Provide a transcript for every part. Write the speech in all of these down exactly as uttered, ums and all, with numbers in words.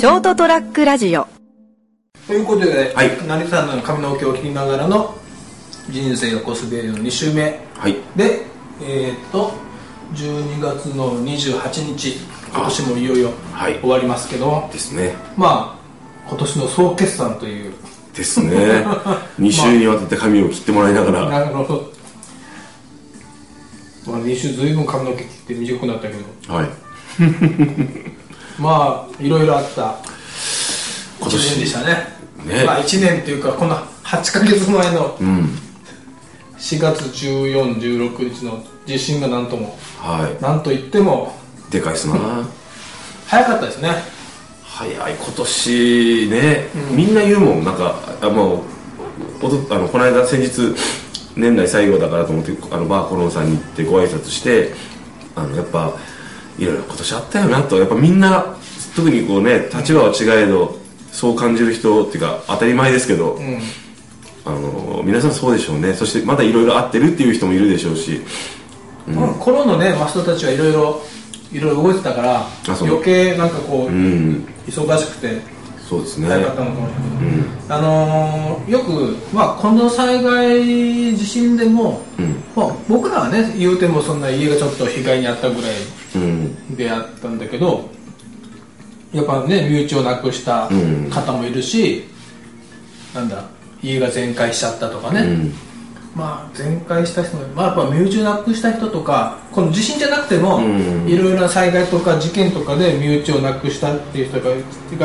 ショートトラックラジオということで、はい、成田さんの髪の毛を切りながらの人生のコスビエのに週目、はい、で、えー、っとじゅうにがつのにじゅうはちにち、今年もいよいよ終わりますけど、はい、ですね、まあ今年の総決算というですねに週にわたって髪を切ってもらいながら、まあ、なるほど、まあ、に週ずいぶん髪の毛切って短くなったけど、はいまあいろいろあったいちねんでした ね, ねまあいちねんというか、このはちかげつまえのしがつじゅうよっか、じゅうろくにちの地震がなんとも、はい、なんといってもでかいっすな早かったですね。早い、今年ね、うん、みんな言うもん、なんかあもうおとあのこの間、先日年内最後だからと思ってあのバーコロンさんに行ってご挨拶して、あのやっぱいろいろ今年あったよなと、やっぱみんな特にこうね、立場は違えどそう感じる人っていうか当たり前ですけど、うん、あの皆さんそうでしょうね。そしてまだいろいろあってるっていう人もいるでしょうし、うん、コロのねマストたちはいろいろいろいろ動いてたから余計なんかこう、うん、忙しくてそうですね大変だったのかもしれない、うん、あのー、よく、まあ、この災害地震でも、うん、まあ、僕らはね言うてもそんな家がちょっと被害に遭ったぐらいであったんだけど、うん、やっぱね身内をなくした方もいるし、うん、なんだ家が全壊しちゃったとかね、うん、まあ、全壊した人も、まあ、やっぱ身内をなくした人とか、この地震じゃなくても、うんうん、いろいろな災害とか事件とかで身内をなくしたっていう人 が,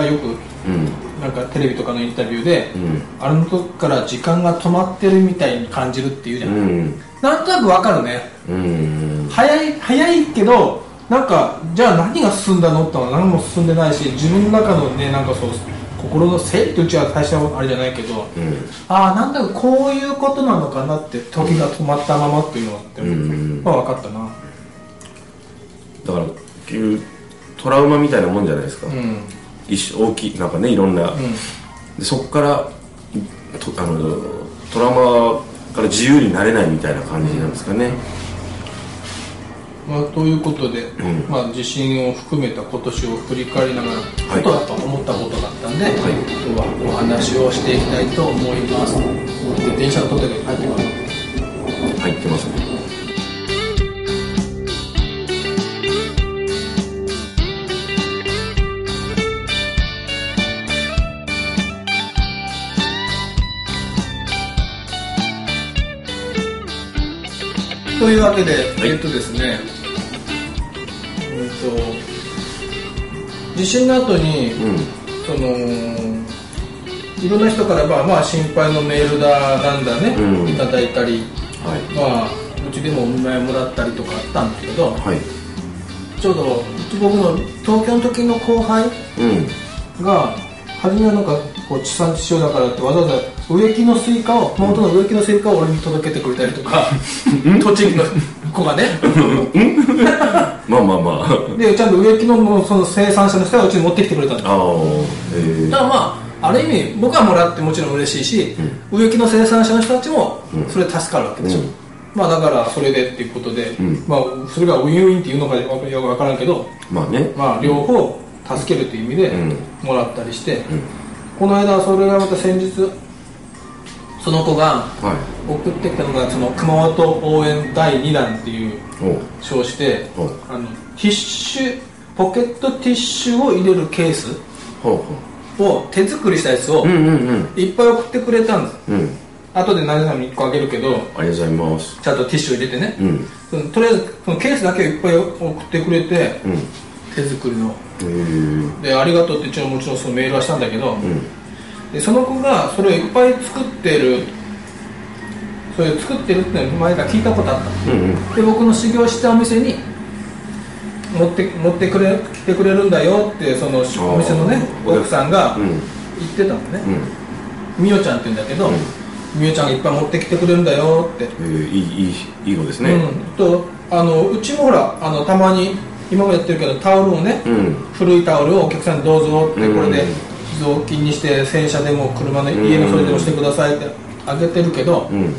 がよく、うん、なんかテレビとかのインタビューで、うん、あの時から時間が止まってるみたいに感じるっていうじゃない、うん、なんとなくわかるね、うん、早い早いけど、なんかじゃあ何が進んだのってのは何も進んでないし、自分の中のね、なんかそう心のせいってうちは大したことあれじゃないけど、うん、ああなんだかこういうことなのかなって、時が止まったままっていうのがあって、うん、まあ分かったな。だからトラウマみたいなもんじゃないですか、うん、一大きいなんかねいろんな、うん、でそこからとあのトラウマから自由になれないみたいな感じなんですかね、うん、まあ、ということで、うん、まあ、地震を含めた今年を振り返りながら、はい、ちょっとやっぱ思ったことがあったんで、はい、今日はお話をしていきたいと思います、はい、で電車の取っ手が入ってます入ってますね。というわけで、はい、えーとですね、えーと、地震の後に、うん、そのいろんな人から、まあまあ、心配のメールだなんだね、うん、いただいたり、はい、まあ、うちでもお見舞いもらったりとかあったんだけど、はい、ちょうど僕の東京の時の後輩が、うん、初めはなんかこう地産地消だからってわざわざ植木のスイカを、元の植木のスイカを俺に届けてくれたりとか、うん、栃木の子がねまあまあまあで、ちゃんと植木 の, その生産者の人がうちに持ってきてくれたんです。あ、えー、だからまあある意味僕はもらってもちろん嬉しいし、うん、植木の生産者の人たちもそれ助かるわけでしょ、うん、まあだからそれでっていうことで、うん、まあそれがウィンウィンっていうのかよくわからんけど、まあね、まあ両方助けるという意味でもらったりして、うんうん、この間それがまた先日その子が送ってきたのが、はい、その熊本応援だいにだんっていう称して、あのティッシュポケットティッシュを入れるケースを手作りしたやつをいっぱい送ってくれたんです、うんうんうん、後でなぜさんにいっこあげるけど、ありがとうございます、ちゃんとティッシュを入れてね、うん、そのとりあえずそのケースだけをいっぱい送ってくれて、うん、手作りので、ありがとうって一応もちろんそのメールはしたんだけど、うん、でその子がそれをいっぱい作ってる、それを作ってるって前から聞いたことあった、うんうん、で僕の修行したお店に持って、持ってくれ、来てくれるんだよって、そのお店のね奥さんが言ってたのね、うん、みよちゃんって言うんだけど、うん、みよちゃんがいっぱい持ってきてくれるんだよって、えー、いい、いい子ですね、うん、とあのうちもほらあのたまに今もやってるけどタオルをね、うん、古いタオルをお客さんにどうぞってこれで、うん、雑巾にして洗車でも車の家のそれでもしてくださいってあげてるけど、うん、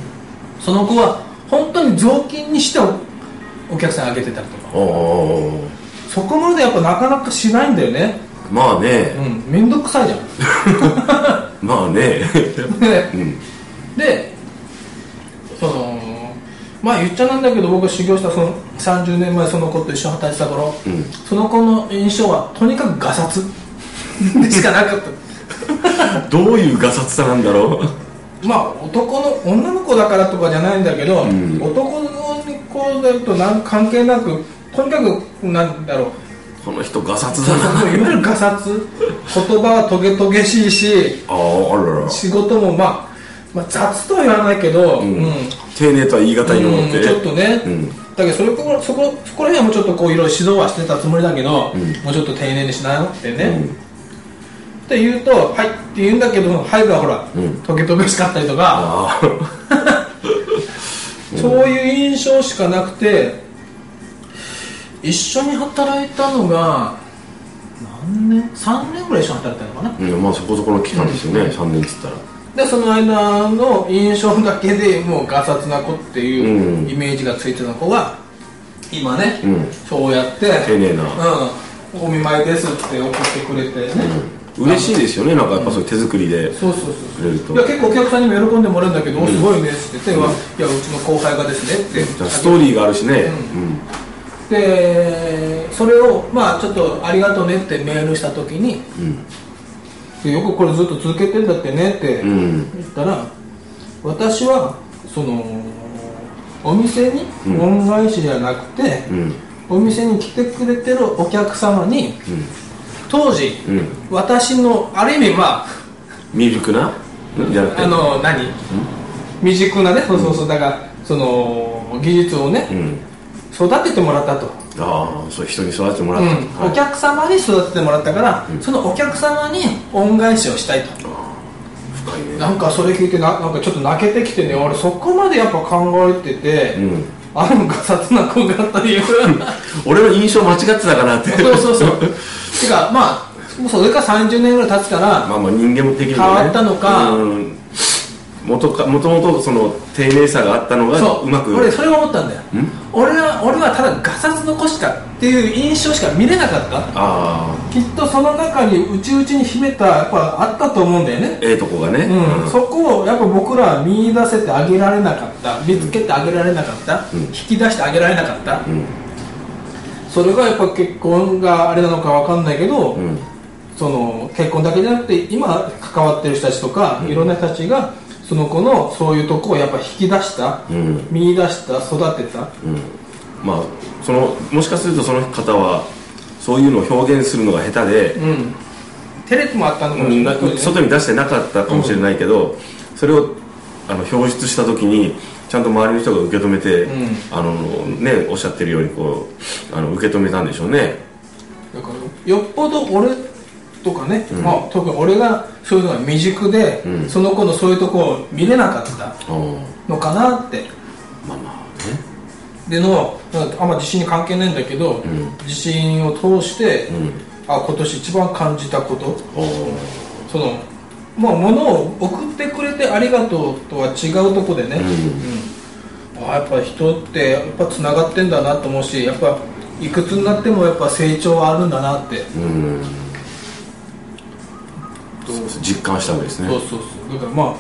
その子は本当に雑巾にして お, お客さんにあげてたりとか、そこまでやっぱなかなかしないんだよね。まあね、うん、めんどくさいじゃんまあねで、そのまあ言っちゃなんだけど、僕が修行したそのさんじゅうねんまえその子と一緒に働いてた頃、うん、その子の印象はとにかくガサツでしかなかったどういうガサツさなんだろうまあ男の女の子だからとかじゃないんだけど、うん、男の子だとなん関係なく、とにかくなんだろう、この人ガサツだな、いわゆるガサツ言葉はトゲトゲしいし、ああらら、仕事もまあまあ、雑とは言わないけど、うんうん、丁寧とは言い難いのもって、うん、ちょっとね、うん、だけどそれこそこそこら辺はもうちょっとこういろいろ指導はしてたつもりだけど、うん、もうちょっと丁寧にしなくてね、うん、って言うとはいって言うんだけど、はいがほら、うん、トゲトゲしかったりとかそういう印象しかなくて、一緒に働いたのが何年 ?さん 年ぐらい一緒に働いたのかな、うん、まあそこそこの期間ですよね、うん、さんねんっつったら、でその間の印象だけでもうガサツな子っていうイメージがついてた子が今ね、うん、そうやって丁寧な、うん、お見舞いですって送ってくれてね、うん、嬉しいですよね、なんかやっぱそういう手作りでくれると、いや結構お客さんにも喜んでもらうんだけど、うん、すごいねって言って、うん、いやうちの後輩がですねって、うん、ストーリーがあるしね、うんうん、でそれをまあちょっとありがとうねってメールした時に、うんよくこれずっと続けてんだってねって言ったら、うん、私はそのお店に恩返しじゃなくて、うん、お店に来てくれてるお客様に、うん、当時、うん、私のある意味まあ未熟なじゃなくてあの何、うん、未熟なね、そうそうそうだからその技術をね、うん、育ててもらったと。ああ、そう人に育ててもらった、うんはい、お客様に育ててもらったから、うん、そのお客様に恩返しをしたいと。ああ深いね。なんかそれ聞いて な, なんかちょっと泣けてきてね、俺そこまでやっぱ考えてて、うん、あのガサツな子がという俺の印象間違ってたかなってそうそうそうてかまあそれからさんじゅうねんぐらい経つから、まあまあ人間も的に、ね、変わったのか、うん、元か元々その丁寧さがあったのが う, うまく俺それを思ったんだよ。ん俺は、俺はただガサツの子しかっていう印象しか見れなかった。あきっとその中に内々に秘めたやっぱあったと思うんだよね、ええとこがね、うんうん、そこをやっぱ僕らは見出せてあげられなかった、見つけてあげられなかった、うん、引き出してあげられなかった、うん、それがやっぱ結婚があれなのかわかんないけど、うん、その結婚だけじゃなくて今関わってる人たちとか、うん、いろんな人たちがその子のそういうとこをやっぱ引き出した、うん、見出した、育てた、うん、まあそのもしかするとその方はそういうのを表現するのが下手で、うん、テレビもあったのかもしれない、ね、外に出してなかったかもしれないけど、うん、それをあの表出した時にちゃんと周りの人が受け止めて、うん、あのねおっしゃってるようにこうあの受け止めたんでしょうね。だからよっぽど俺とかね、うんまあ、特に俺がそういうのが未熟で、うん、その子のそういうとこを見れなかったのかなって、まあまあね、でのあんま自信に関係ないんだけど、うん、自信を通して、うん、あ今年一番感じたこと、そのまあ物を送ってくれてありがとうとは違うとこでね、うんうん、あやっぱ人ってやっぱつながってんだなと思うし、やっぱいくつになってもやっぱ成長はあるんだなって。うん実感したんですね。そうそうそうだからまあ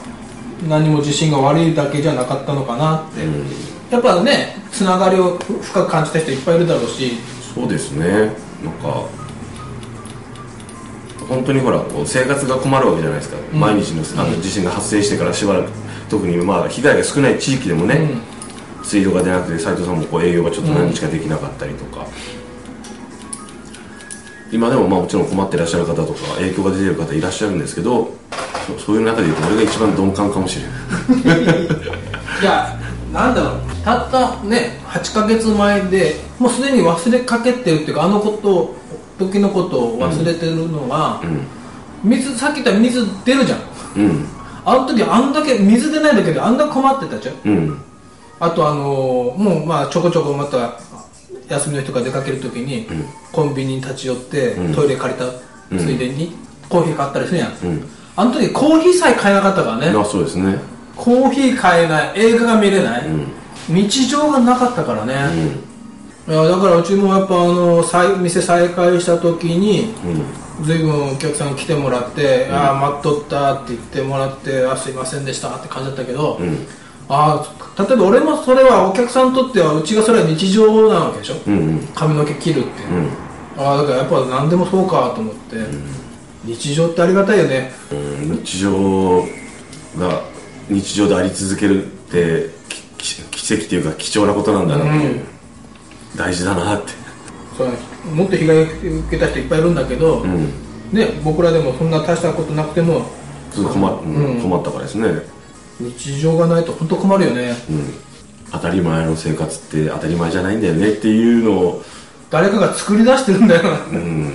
何も自信が悪いだけじゃなかったのかなって、うん、やっぱねつながりを深く感じた人いっぱいいるだろうし。そうですね。なんか本当にほらこう生活が困るわけじゃないですか、うん、毎日 の, あの地震が発生してからしばらく、特にまあ被害が少ない地域でもね、うん、水道が出なくて斉藤さんもこう営業がちょっと何日かできなかったりとか、うん、今でもまあもちろん困ってらっしゃる方とか影響が出てる方いらっしゃるんですけど、そういう中で言うと俺が一番鈍感かもしれないいや、なんだろう、たったね、はちかげつまえでもうすでに忘れかけてるっていうか、あのこと時のことを忘れてるのが、うん、水、さっき言った水出るじゃん、うん、あの時あんだけ、水出ないだけであんだけ困ってたじゃん、うん、あとあのー、もうまあちょこちょこまた休みの日とか出かける時に、うん、コンビニに立ち寄って、うん、トイレ借りたついでに、うん、コーヒー買ったりするやん、うんあの時コーヒーさえ買えなかったからね。あ、そうですね。コーヒー買えない、映画が見れない、うん、日常がなかったからね、うん、いやだからうちもやっぱあの店再開した時に、随分お客さん来てもらって、うん、ああ待っとったって言ってもらって、あすいませんでしたって感じだったけど、うん、ああ例えば俺もそれはお客さんにとってはうちがそれは日常なわけでしょ、うんうん、髪の毛切るっていう、うん、ああだからやっぱ何でもそうかと思って、うん、日常ってありがたいよね、うん、日常が日常であり続けるって奇跡っていうか貴重なことなんだなっていう、うん、大事だなってもっと被害受けた人いっぱいいるんだけど、うんね、僕らでもそんな大したことなくても困、うん、困ったからですね。日常がないと本当困るよね、うん、当たり前の生活って当たり前じゃないんだよねっていうのを誰かが作り出してるんだよな、うん、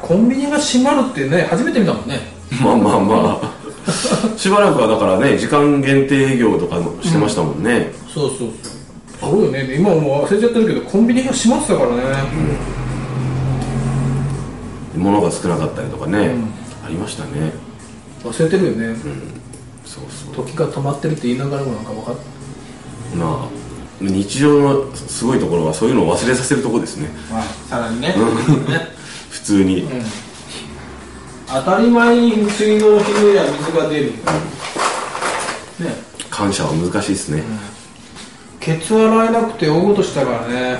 コンビニが閉まるってね初めて見たもんね。まあまあまあしばらくはだからね時間限定営業とかもしてましたもんね、うん、そうそうそうそうよね。今もう忘れちゃってるけどコンビニが閉まってたからね、うん、物が少なかったりとかね、うん、ありましたね。忘れてるよね、うん、そうそう時が止まってるって言いながらもなんか分かったなあ。日常のすごいところはそういうのを忘れさせるところですね、まあ、さらにね普通に、うん当たり前に水道をひねりゃ水が出る、うんね、感謝は難しいですね、うん、ケツ洗えなくて大ごとしたからね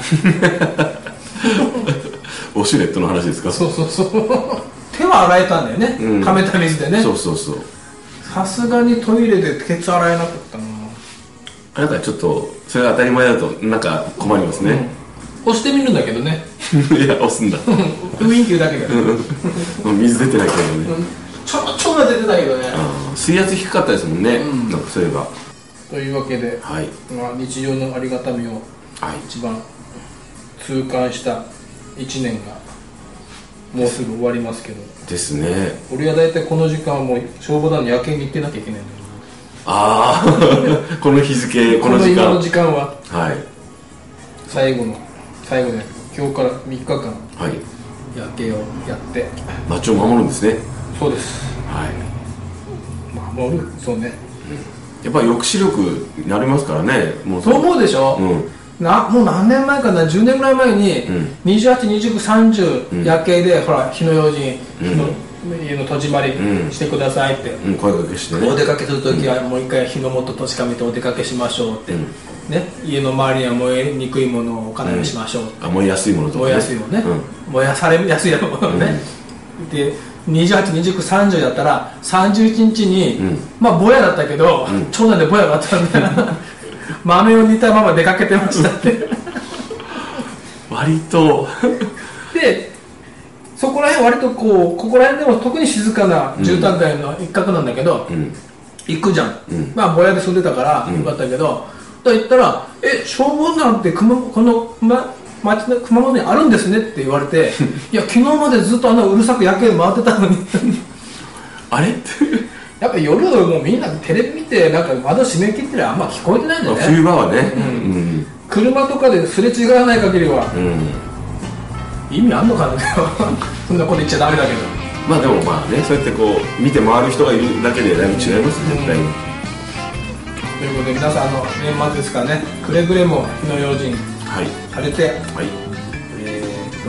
ウォシュレットの話ですか。そうそうそう手は洗えたんだよね、うん、溜めた水でね。そうそうそうさすがにトイレでケツ洗えなかったな。あなたちょっとそれが当たり前だとなんか困りますね、うんうん押してみるんだけどねいや、押すんだウインキューだけが水出てないけどね、うん、ちょちょが出てないけどね。あ水圧低かったですもんね、うん、なんかそういえば。というわけで、はいまあ、日常のありがたみを一番痛感したいちねんがもうすぐ終わりますけどですね。俺はだいたいこの時間はもう消防団に夜景に行ってなきゃいけないんだよ。ああこの日付、この時間この今の時間は、はい、最後の最後で今日からみっかかん、はい、夜景をやって街を守るんですね。そうです、はい、守るそうね、うん、やっぱり抑止力になりますからね。もうそう思うでしょ、うん、なもう何年前かなじゅうねんぐらい前に、うん、にじゅうはち、にじゅうきゅう、さんじゅう、うん、夜景でほら火の用心、うん、家の戸締まりしてくださいって、うんうん、声かけしてねお出かけするときはもう一回火の元確かめてお出かけしましょうって、うんね、家の周りには燃えにくいものをお金にしましょう、うん、あ燃えやすいものとか、ね、燃えやすいものね、うん、燃やされやすいものね、うん、でにじゅうはち、にじゅうきゅう、さんじゅうだったらさんじゅういちにちに、うん、まあぼやだったけど、うん、長男でぼやがあったんで、うん、豆を煮たまま出かけてましたって割とでそこら辺割とこうここら辺でも特に静かな住宅街の一角なんだけど、うん、行くじゃん、うん、まあぼやで住んでたからよかったけど、うんと言ったらえ消防団って熊この、ま、町の熊本にあるんですねって言われていや昨日までずっとあのうるさく夜景回ってたのにあれってやっぱ夜もうみんなテレビ見てなんか窓閉め切ってりゃあんま聞こえてないんだよね冬場はね、うんうん、車とかですれ違わない限りは、うん、意味あんのかなそんなこと言っちゃダメだけどまあでもまあねそうやってこう見て回る人がいるだけでだいぶ違います、うん、絶対に。ということで皆さんあの年末ですからねくれぐれも火の用心されて、はいはい、えー、っと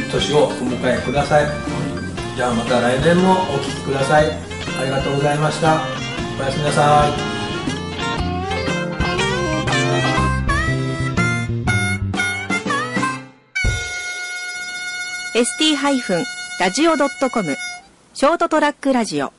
いい年をお迎えください、はい、じゃあまた来年もお聞きください。ありがとうございました。おやすみなさい。エスティー ラジオ ドットコム ショートトラックラジオ